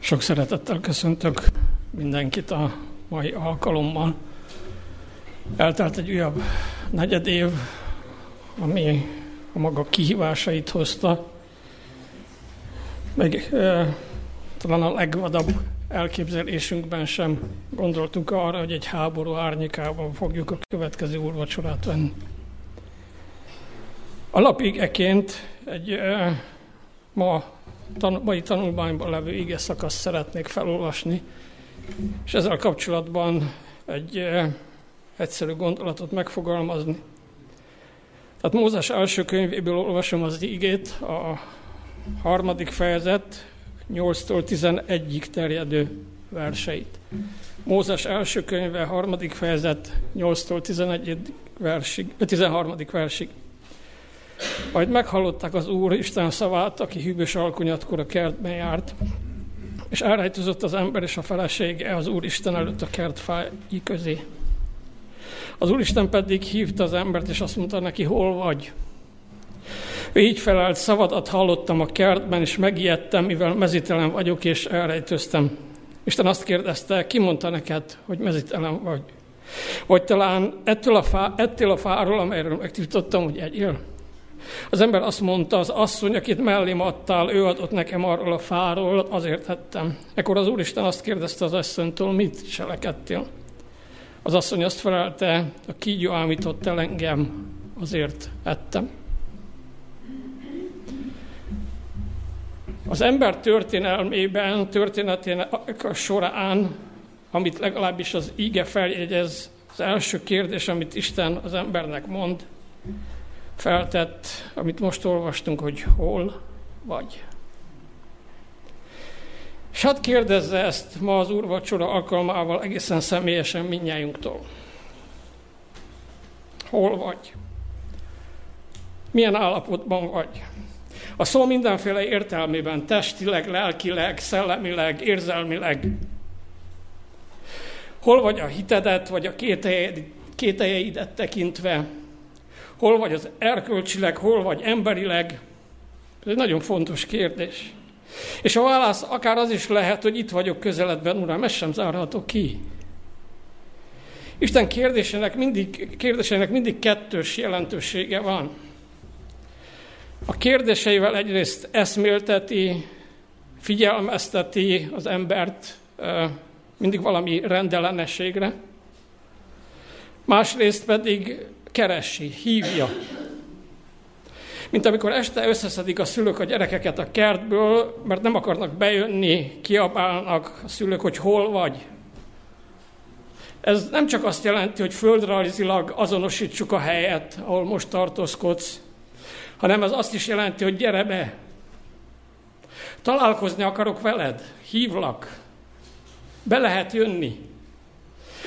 Sok szeretettel köszöntök mindenkit a mai alkalommal. Eltelt egy újabb negyed év, ami a maga kihívásait hozta. Még talán a legvadabb elképzelésünkben sem gondoltunk arra, hogy egy háború árnyékában fogjuk a következő úrvacsorát venni. Alapígeként egy mai tanulmányban levő ige szakaszt szeretnék felolvasni, és ezzel kapcsolatban egy egyszerű gondolatot megfogalmazni. Tehát Mózes első könyvéből olvasom az igét, a 3. fejezet 8-tól 11-ig terjedő verseit. Mózes első könyve, 3. fejezet 8-tól 13. versig. Majd meghallották az Úr Isten szavát, aki hűvös alkonyatkor a kertben járt, és elrejtőzött az ember és a felesége az Úr Isten előtt a kert fái közé. Az Úr Isten pedig hívta az embert, és azt mondta neki, hol vagy? Ő így felelt, szavadat hallottam a kertben, és megijedtem, mivel mezítelen vagyok, és elrejtőztem. Isten azt kérdezte, ki mondta neked, hogy mezítelen vagy? Vagy talán ettél a fáról, amelyről megtiltottam, hogy egyél? Az ember azt mondta, az asszony, akit mellém adtál, ő adott nekem arról a fáról, azért ettem. Ekkor az Úristen azt kérdezte az asszonytól, mit cselekedtél? Az asszony azt felelte, a kígyó ámított el engem, azért ettem. Az ember történetének során, amit legalábbis az ige feljegyez, az első kérdés, amit Isten az embernek mond, feltett, amit most olvastunk, hogy hol vagy. És hát kérdezze ezt ma az úrvacsora alkalmával egészen személyesen mindnyájunktól. Hol vagy? Milyen állapotban vagy? A szó mindenféle értelmében, testileg, lelkileg, szellemileg, érzelmileg. Hol vagy a hitedet, vagy a kételjeidet tekintve? Hol vagy az erkölcsileg, hol vagy emberileg? Ez egy nagyon fontos kérdés. És a válasz akár az is lehet, hogy itt vagyok közeledben, Uram, ez sem zárható ki. Isten kérdéseinek mindig kettős jelentősége van. A kérdéseivel egyrészt eszmélteti, figyelmezteti az embert mindig valami rendellenességre, másrészt pedig keresi, hívja. Mint amikor este összeszedik a szülők a gyerekeket a kertből, mert nem akarnak bejönni, kiabálnak a szülők, hogy hol vagy. Ez nem csak azt jelenti, hogy földrajzilag azonosítsuk a helyet, ahol most tartózkodsz, hanem ez azt is jelenti, hogy gyere be. Találkozni akarok veled, hívlak. Be lehet jönni.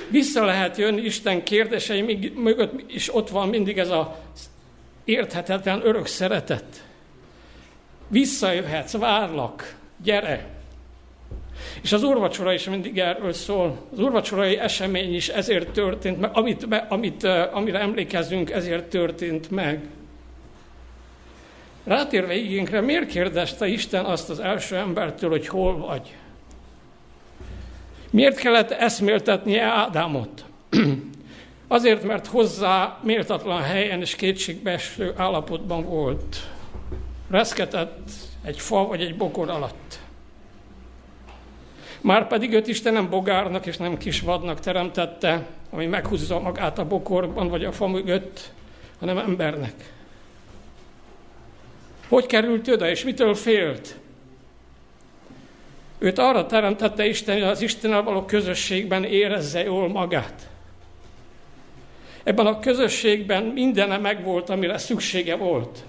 Vissza lehet jönni, Isten kérdései mögött is ott van mindig ez az érthetetlen örök szeretet. Visszajöhetsz, várlak, gyere. És az úrvacsora is mindig erről szól. Az úrvacsorai esemény is ezért történt meg, amire emlékezünk, ezért történt meg. Rátérve igénkre, miért kérdezte Isten azt az első embertől, hogy hol vagy? Miért kellett eszméltetnie Ádámot? Azért, mert hozzá méltatlan helyen és kétségbeeső állapotban volt. Reszketett egy fa vagy egy bokor alatt. Márpedig őt Isten nem bogárnak és nem kisvadnak teremtette, ami meghúzza magát a bokorban vagy a fa mögött, hanem embernek. Hogy került oda és mitől félt? Őt arra teremtette Isten, hogy az Istennel való közösségben érezze jól magát. Ebben a közösségben mindene megvolt, amire szüksége volt.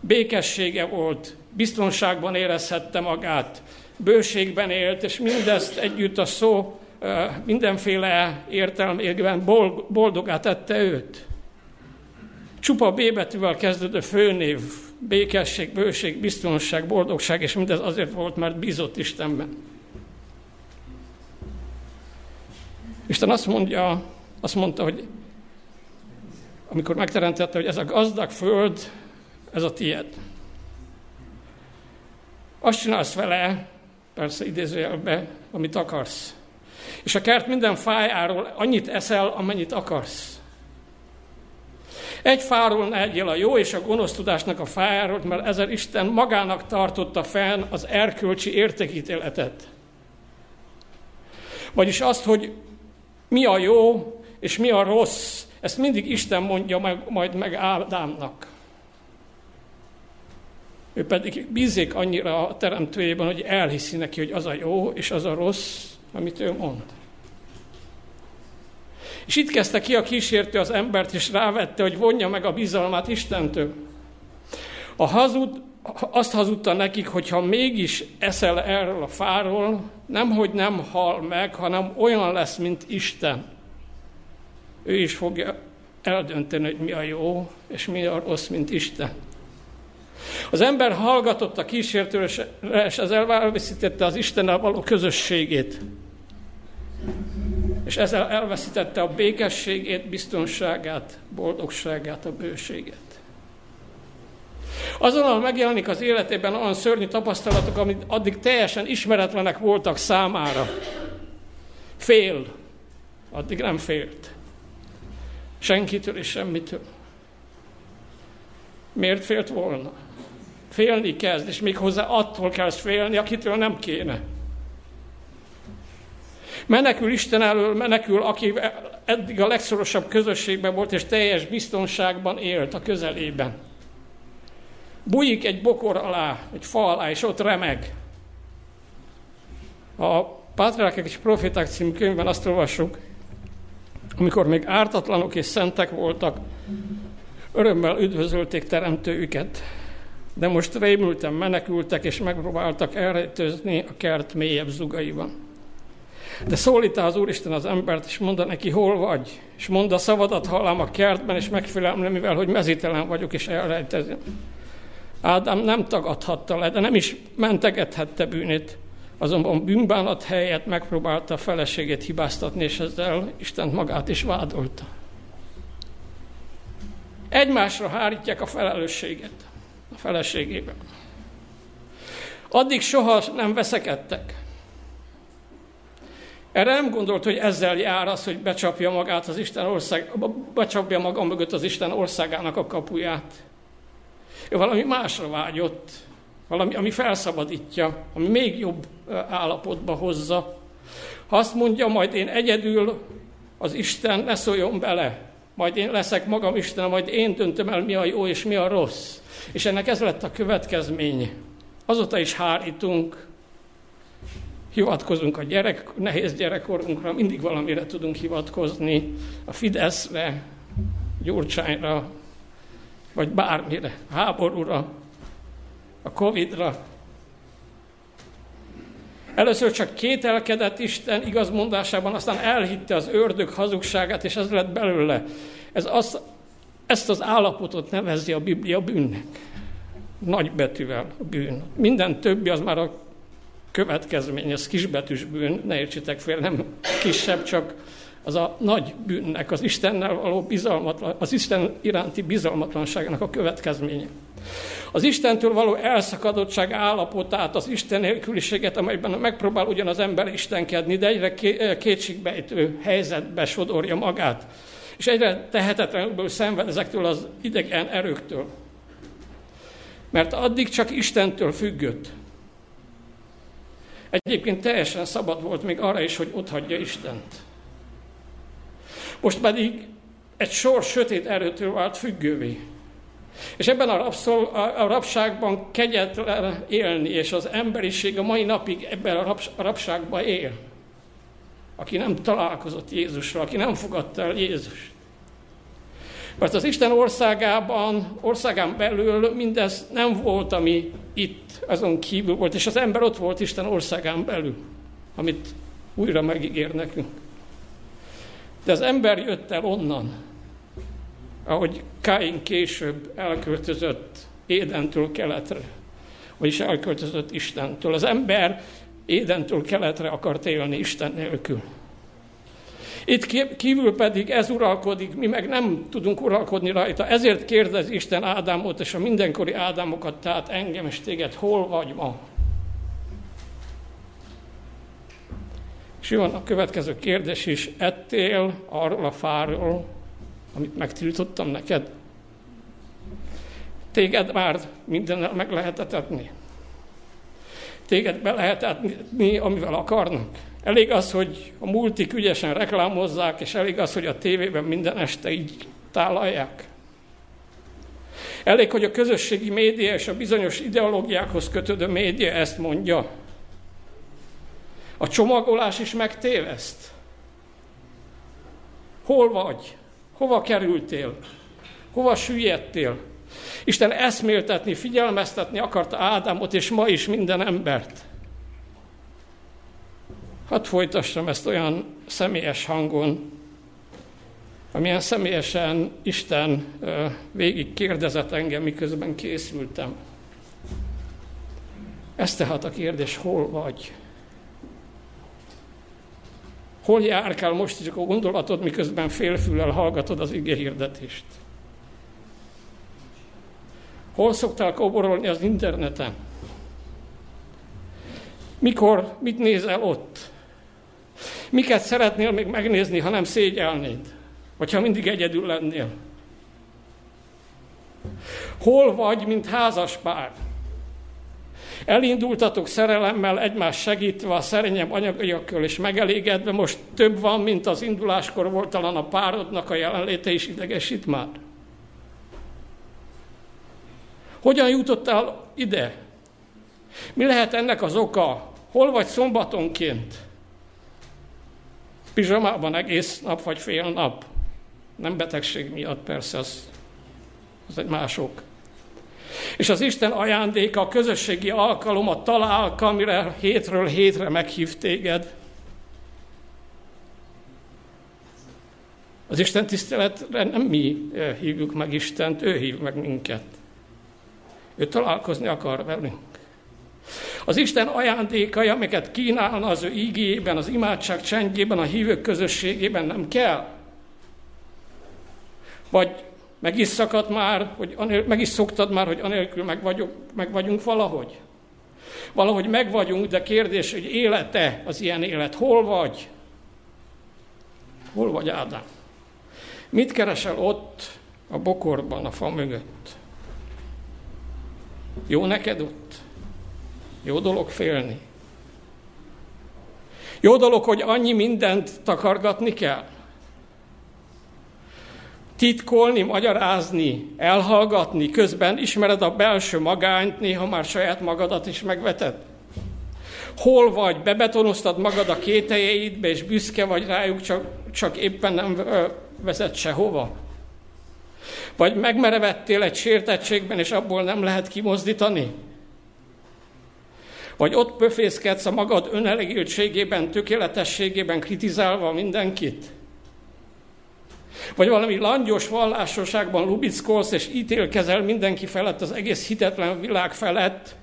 Békessége volt, biztonságban érezhette magát, bőségben élt, és mindezt együtt a szó mindenféle értelmében boldogá tette őt. Csupa B betűvel kezdődő főnév, békesség, bőség, biztonság, boldogság, és mindez azért volt, mert bízott Istenben. Isten azt mondta, hogy amikor megteremtette, hogy ez a gazdag föld, ez a tied. Azt csinálsz vele, persze idézőjelbe, amit akarsz. És a kert minden fájáról annyit eszel, amennyit akarsz. Egy fáról ne egyél a jó és a gonosz tudásnak a fájáról, mert ezer Isten magának tartotta fenn az erkölcsi értékítéletet. Vagyis azt, hogy mi a jó és mi a rossz, ezt mindig Isten mondja majd meg Ádámnak. Ő pedig bízik annyira a teremtőjében, hogy elhiszi neki, hogy az a jó és az a rossz, amit ő mond. És itt kezdte ki a kísértő az embert, és rávette, hogy vonja meg a bizalmát Istentől. Azt hazudta nekik, hogy ha mégis eszel erről a fáról, nemhogy nem hal meg, hanem olyan lesz, mint Isten. Ő is fogja eldönteni, hogy mi a jó, és mi a rossz, mint Isten. Az ember hallgatott a kísértőre, és ezzel elveszítette az Istennel való közösségét. És ezzel elveszítette a békességét, biztonságát, boldogságát, a bőséget. Azonnal megjelenik az életében olyan szörnyű tapasztalatok, amik addig teljesen ismeretlenek voltak számára. Fél. Addig nem félt. Senkitől és semmitől. Miért félt volna? Félni kezd, és méghozzá attól kezd félni, akitől nem kéne. Menekül Isten elől, menekül, aki eddig a legszorosabb közösségben volt, és teljes biztonságban élt a közelében. Bújik egy bokor alá, egy fa alá, és ott remeg. A Pátriárkák és Proféták című könyvben azt olvassuk, amikor még ártatlanok és szentek voltak, örömmel üdvözölték teremtőjüket, de most rémülten menekültek, és megpróbáltak elrejtőzni a kert mélyebb zugaiban. De szólítá az Úristen az embert, és mondta neki, hol vagy? És mondd, a szavadat hallám a kertben, és megfélemlem, mivel hogy mezítelen vagyok, és elrejtőzöm. Ádám nem tagadhatta le, de nem is mentegethette bűnét, azonban bűnbánat helyett megpróbálta a feleségét hibáztatni, és ezzel Istent magát is vádolta. Egymásra hárítják a felelősséget a feleségében. Addig soha nem veszekedtek. Erre nem gondolt, hogy ezzel jár az, hogy becsapja maga mögött az Isten országának a kapuját. Ő valami másra vágyott, valami, ami felszabadítja, ami még jobb állapotba hozza. Ha azt mondja, majd én egyedül, az Isten ne szóljon bele, majd én leszek magam Isten, majd én döntöm el, mi a jó és mi a rossz. És ennek ez lett a következmény. Azóta is hárítunk, hivatkozunk nehéz gyerekkorunkra, mindig valamire tudunk hivatkozni, a Fideszre, Gyurcsányra, vagy bármire, a háborúra, a Covidra. Először csak kételkedett Isten igazmondásában, aztán elhitte az ördög hazugságát, és ez lett belőle. Ezt az állapotot nevezi a Biblia bűnnek. Nagybetűvel a bűn. Minden többi az már a következmény, ez kisbetűs bűn, ne értsétek félre, nem kisebb, csak az a nagy bűnnek, az Istennel való az Isten iránti bizalmatlanságnak a következménye. Az Istentől való elszakadottság állapotát, az Isten nélküliséget, amelyben megpróbál ugyanaz ember istenkedni, de egyre kétségbejtő helyzetbe sodorja magát, és egyre tehetetlenül szenved ezektől az idegen erőktől. Mert addig csak Istentől függött. Egyébként teljesen szabad volt még arra is, hogy otthagyja Istent. Most pedig egy sor sötét erőtől vált függővé. És ebben a rabságban kegyetlen élni, és az emberiség a mai napig ebben a rabságban él. Aki nem találkozott Jézusra, aki nem fogadta el Jézust. Mert az Isten országán belül mindez nem volt, ami itt azon kívül volt, és az ember ott volt Isten országán belül, amit újra megígér nekünk. De az ember jött el onnan, ahogy Káin később elköltözött Édentől keletre, vagyis elköltözött Istentől. Az ember Édentől keletre akart élni Isten nélkül. Itt kívül pedig ez uralkodik, mi meg nem tudunk uralkodni rajta. Ezért kérdez Isten Ádámot és a mindenkori Ádámokat, tehát engem és téged, hol vagy ma? És jön a következő kérdés is, ettél arról a fáról, amit megtiltottam neked? Téged már mindennel meg lehet etni. Téged be lehet etni, amivel akarnak. Elég az, hogy a multik ügyesen reklámozzák, és elég az, hogy a tévében minden este így tálalják. Elég, hogy a közösségi média és a bizonyos ideológiákhoz kötődő média ezt mondja. A csomagolás is megtéveszt. Hol vagy? Hova kerültél? Hova süllyedtél? Isten eszméltetni, figyelmeztetni akarta Ádámot, és ma is minden embert. Hadd folytassam ezt olyan személyes hangon, amilyen személyesen Isten végig kérdezett engem, miközben készültem. Ez tehát a kérdés, hol vagy? Hol járkál most csak a gondolatod, miközben félfüllel hallgatod az igehirdetést? Hol szoktál kóborolni az interneten? Mikor, mit nézel ott? Miket szeretnél még megnézni, ha nem szégyelnéd? Vagy ha mindig egyedül lennél? Hol vagy, mint házaspár? Elindultatok szerelemmel, egymás segítve a szerényebb anyagiakkal és megelégedve, most több van, mint az induláskor volt, talán a párodnak a jelenléte is idegesít már. Hogyan jutottál ide? Mi lehet ennek az oka? Hol vagy szombatonként? Pizsamában egész nap vagy fél nap? Nem betegség miatt, persze, az egy mások. És az Isten ajándéka, a közösségi alkalom, a találka, amire hétről hétre meghív téged. Az Isten tiszteletre nem mi hívjuk meg Istent, ő hív meg minket. Ő találkozni akar velünk. Az Isten ajándékai, amiket kínálna az ő ígéjében, az imádság csendjében, a hívők közösségében nem kell. Vagy meg is szoktad már, hogy anélkül meg vagyunk valahogy. Valahogy meg vagyunk, de kérdés, hogy élete az ilyen élet. Hol vagy? Hol vagy, Ádám? Mit keresel ott, a bokorban, a fa mögött? Jó neked ott? Jó dolog félni? Jó dolog, hogy annyi mindent takargatni kell? Titkolni, magyarázni, elhallgatni, közben ismered a belső magányt, néha már saját magadat is megveted. Hol vagy? Bebetonoztad magad a kételjeidbe, és büszke vagy rájuk, csak éppen nem vezet sehova. Vagy megmerevedtél egy sértettségben, és abból nem lehet kimozdítani? Vagy ott pöfészkedsz a magad önelégültségében, tökéletességében, kritizálva mindenkit? Vagy valami langyos vallásosságban lubickolsz, és ítélkezel mindenki felett, az egész hitetlen világ felett,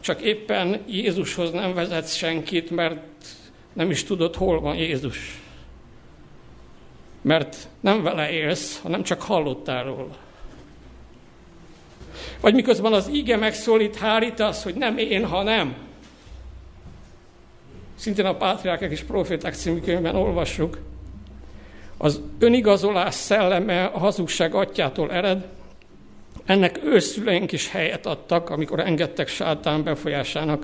csak éppen Jézushoz nem vezetsz senkit, mert nem is tudod, hol van Jézus. Mert nem vele élsz, hanem csak hallottál róla. Vagy miközben az ige megszólít, hárítasz, hogy nem én, hanem. Szintén a Pátriákek és Proféták című könyvben olvassuk. Az önigazolás szelleme a hazugság atyától ered, ennek őszüleink is helyet adtak, amikor engedtek Sátán befolyásának.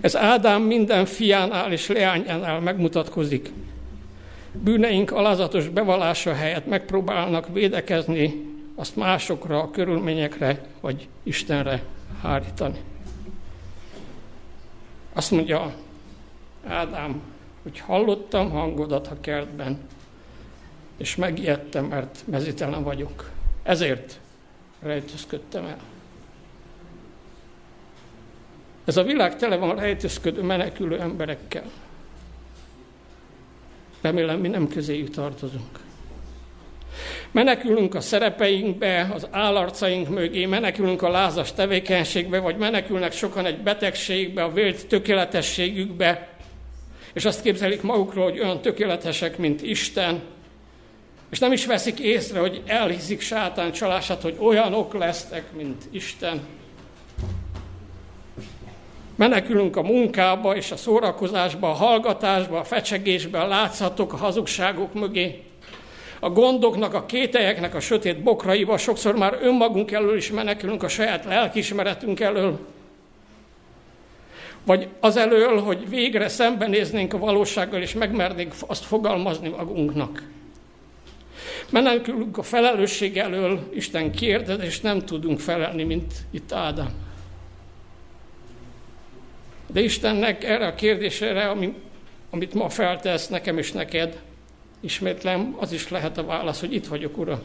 Ez Ádám minden fiánál és leányánál megmutatkozik. Bűneink alázatos bevallása helyett megpróbálnak védekezni, azt másokra, a körülményekre vagy Istenre hárítani. Azt mondja Ádám, hogy hallottam hangodat a kertben, és megijedtem, mert mezítelen vagyok. Ezért rejtőzködtem el. Ez a világ tele van rejtőzködő, menekülő emberekkel. Remélem, mi nem közéjük tartozunk. Menekülünk a szerepeinkbe, az állarcaink mögé, menekülünk a lázas tevékenységbe, vagy menekülnek sokan egy betegségbe, a vélt tökéletességükbe, és azt képzelik magukról, hogy olyan tökéletesek, mint Isten, és nem is veszik észre, hogy elhiszik Sátán csalását, hogy olyanok lesznek, mint Isten. Menekülünk a munkába és a szórakozásba, a hallgatásba, a fecsegésbe, a látszatok, a hazugságok mögé. A gondoknak, a kételyeknek a sötét bokraiba sokszor már önmagunk elől is menekülünk, a saját lelkiismeretünk elől. Vagy az elől, hogy végre szembenéznénk a valósággal, és megmernénk azt fogalmazni magunknak. Menekülünk a felelősség elől, Isten kérdez, és nem tudunk felelni, mint itt Ádám. De Istennek erre a kérdésre, amit ma feltesz nekem és neked, ismétlem, az is lehet a válasz, hogy itt vagyok, Uram.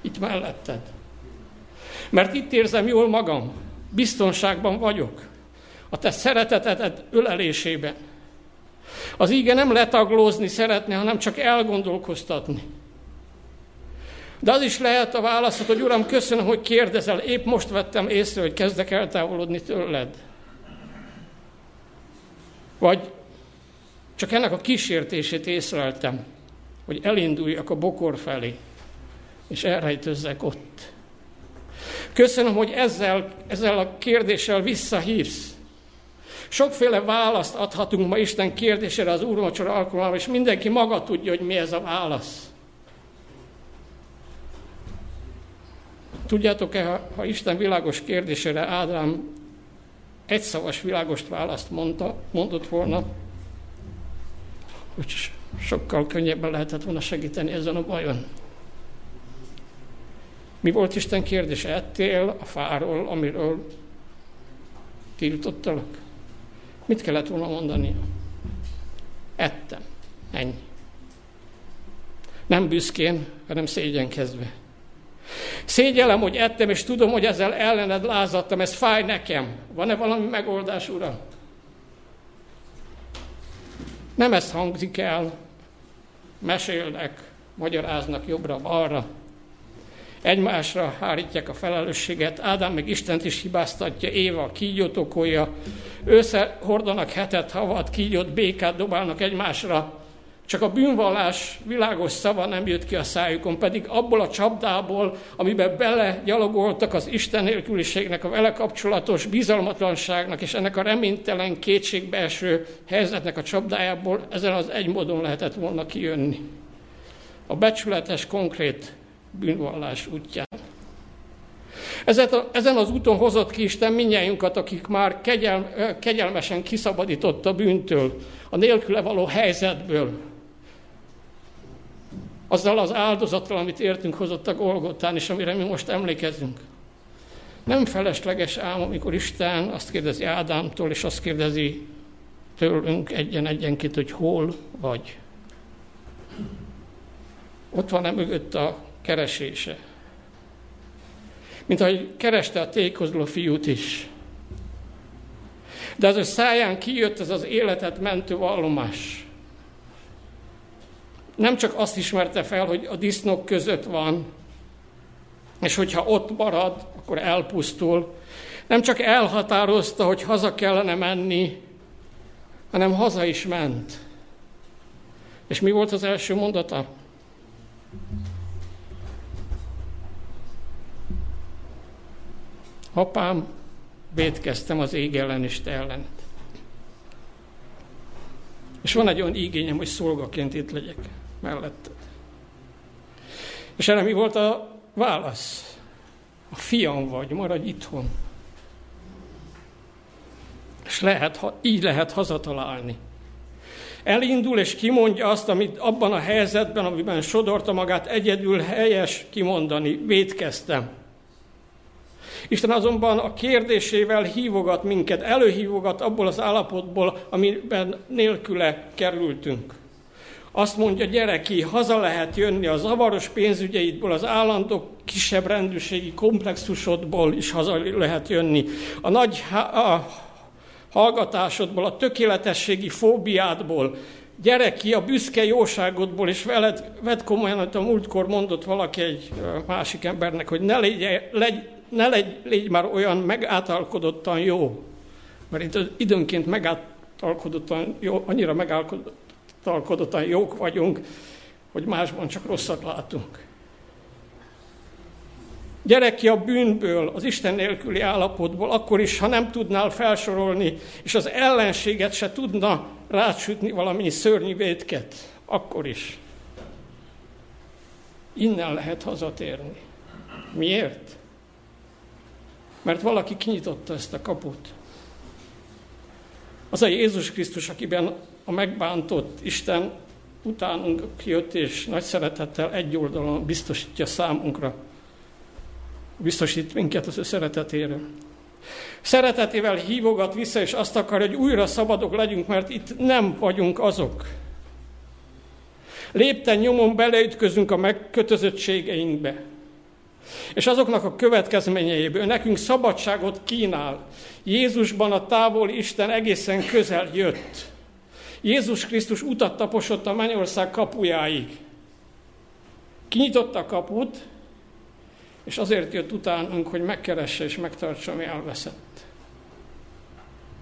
Itt melletted. Mert itt érzem jól magam, biztonságban vagyok. A te szereteted ölelésében. Az íge nem letaglózni szeretné, hanem csak elgondolkoztatni. De az is lehet a válaszod, hogy Uram, köszönöm, hogy kérdezel, épp most vettem észre, hogy kezdek eltávolodni tőled. Vagy csak ennek a kísértését észleltem, hogy elinduljak a bokor felé, és elrejtőzzek ott. Köszönöm, hogy ezzel a kérdéssel visszahívsz. Sokféle választ adhatunk ma Isten kérdésére az úrvacsora alkalmával, és mindenki maga tudja, hogy mi ez a válasz. Tudjátok-e, ha Isten világos kérdésére Ádám egyszavas világost választ mondott volna, úgyis sokkal könnyebben lehetett volna segíteni ezen a bajon. Mi volt Isten kérdése? Ettél a fáról, amiről tiltottalak? Mit kellett volna mondania? Ettem. Ennyi. Nem büszkén, hanem szégyenkezve. Szégyellem, hogy ettem, és tudom, hogy ezzel ellened lázadtam, ez fáj nekem. Van-e valami megoldás, Uram? Nem ezt hangzik el, mesélnek, magyaráznak jobbra-balra, egymásra hárítják a felelősséget, Ádám meg Istent is hibáztatja, Éva kígyót okolja, összehordanak hetet, havat, kígyót, békát dobálnak egymásra, csak a bűnvallás világos szava nem jött ki a szájukon, pedig abból a csapdából, amiben belegyalogoltak az Isten nélküliségnek, a vele kapcsolatos bizalmatlanságnak és ennek a reménytelen kétségbeeső helyzetnek a csapdájából ezen az egy módon lehetett volna kijönni. A becsületes, konkrét bűnvallás útján. Ezen az úton hozott ki Isten mindnyájunkat, akik már kegyelmesen kiszabadított a bűntől, a nélküle való helyzetből. Azzal az áldozattal, amit értünk, hozott a Golgotán, és amire mi most emlékezünk. Nem felesleges ám, amikor Isten azt kérdezi Ádámtól, és azt kérdezi tőlünk egyen-egyenként, hogy hol vagy. Ott van-e mögött a keresése? Mint ahogy kereste a tékozló fiút is. De az ő száján kijött ez az életet mentő vallomás. Nem csak azt ismerte fel, hogy a disznók között van, és hogyha ott marad, akkor elpusztul. Nem csak elhatározta, hogy haza kellene menni, hanem haza is ment. És mi volt az első mondata? Apám, vétkeztem az ég ellen és te ellened. És van egy olyan igényem, hogy szolgaként itt legyek melletted. És erre mi volt a válasz? A fiam vagy, maradj itthon. És így lehet hazatalálni. Elindul és kimondja azt, amit abban a helyzetben, amiben sodorta magát, egyedül helyes kimondani, vétkeztem. Isten azonban a kérdésével hívogat minket, előhívogat abból az állapotból, amiben nélküle kerültünk. Azt mondja, gyere ki, haza lehet jönni a zavaros pénzügyeidből, az állandó kisebb rendűségi komplexusodból is haza lehet jönni. A nagy hallgatásodból, a tökéletességi fóbiádból, gyere ki a büszke jóságodból, és vedd komolyan, hogy a múltkor mondott valaki egy másik embernek, hogy ne légy már olyan megáltalkodottan jó, mert időnként annyira megáltalkodottan jók vagyunk, hogy másban csak rosszat látunk. Gyere ki a bűnből, az Isten nélküli állapotból, akkor is, ha nem tudnál felsorolni, és az ellenséget se tudna rácsütni valami szörnyű vétket, akkor is. Innen lehet hazatérni. Miért? Mert valaki kinyitotta ezt a kaput. Az a Jézus Krisztus, akiben a megbántott Isten utánunk jött, és nagy szeretettel egy oldalon biztosítja számunkra. Biztosít minket az ő szeretetére. Szeretetével hívogat vissza, és azt akar, hogy újra szabadok legyünk, mert itt nem vagyunk azok. Lépten nyomon beleütközünk a megkötözöttségeinkbe. És azoknak a következményeiből nekünk szabadságot kínál. Jézusban a távoli Isten egészen közel jött. Jézus Krisztus utat taposott a mennyország kapujáig. Kinyitotta a kaput, és azért jött utánunk, hogy megkeresse és megtartsa, ami elveszett.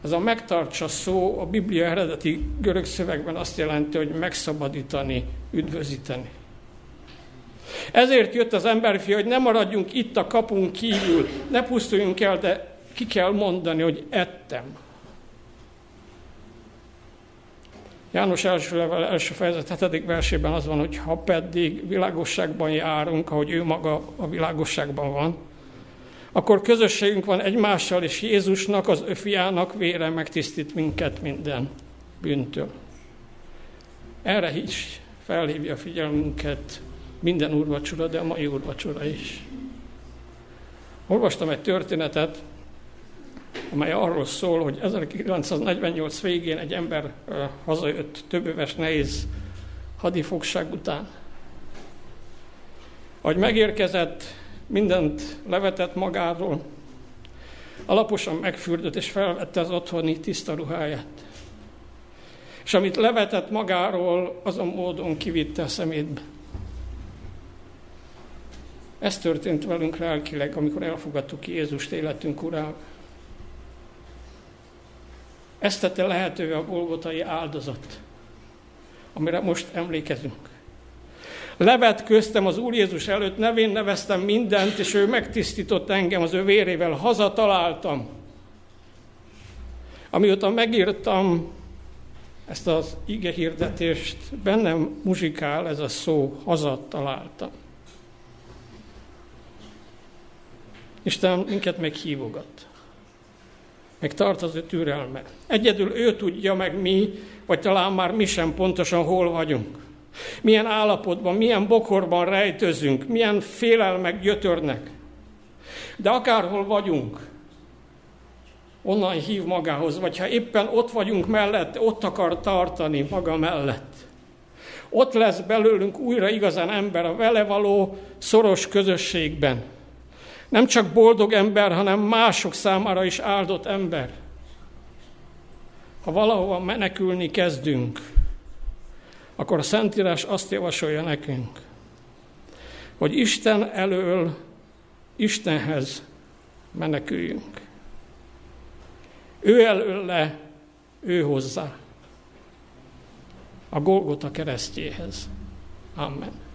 Ez a megtartsa szó a Biblia eredeti görög szövegben azt jelenti, hogy megszabadítani, üdvözíteni. Ezért jött az emberfia, hogy ne maradjunk itt a kapunk kívül, ne pusztuljunk el, de ki kell mondani, hogy ettem. János első level, első fejezet, 7. versében az van, hogy ha pedig világosságban járunk, ahogy ő maga a világosságban van, akkor közösségünk van egymással, és Jézusnak, az ő fiának vére megtisztít minket minden bűntől. Erre is felhívja a figyelmünket minden úrvacsora, de a mai úrvacsora is. Olvastam egy történetet, amely arról szól, hogy 1948 végén egy ember hazajött több éves nehéz hadifogság után. Ahogy megérkezett, mindent levetett magáról, alaposan megfürdött és felvette az otthoni tiszta ruháját. És amit levetett magáról, azon módon kivitte a szemétbe. Ez történt velünk lelkileg, amikor elfogadtuk Jézust életünk urával. Ezt tette lehetővé a golgotai áldozat, amire most emlékezünk. Levetköztem az Úr Jézus előtt, nevén neveztem mindent, és ő megtisztított engem az ő vérével, hazataláltam. Amióta megírtam ezt az igehirdetést, bennem muzsikál ez a szó, hazataláltam. Isten minket még hívogat. Meg tart az ő türelme. Egyedül ő tudja meg mi, vagy talán már mi sem pontosan hol vagyunk. Milyen állapotban, milyen bokorban rejtőzünk, milyen félelmek gyötörnek. De akárhol vagyunk, onnan hív magához, vagy ha éppen ott vagyunk mellett, ott akar tartani maga mellett. Ott lesz belőlünk újra igazán ember a vele való szoros közösségben. Nem csak boldog ember, hanem mások számára is áldott ember. Ha valahova menekülni kezdünk, akkor a Szentírás azt javasolja nekünk, hogy Isten elől Istenhez meneküljünk. Ő előle, ő hozzá. A Golgota keresztjéhez. Amen.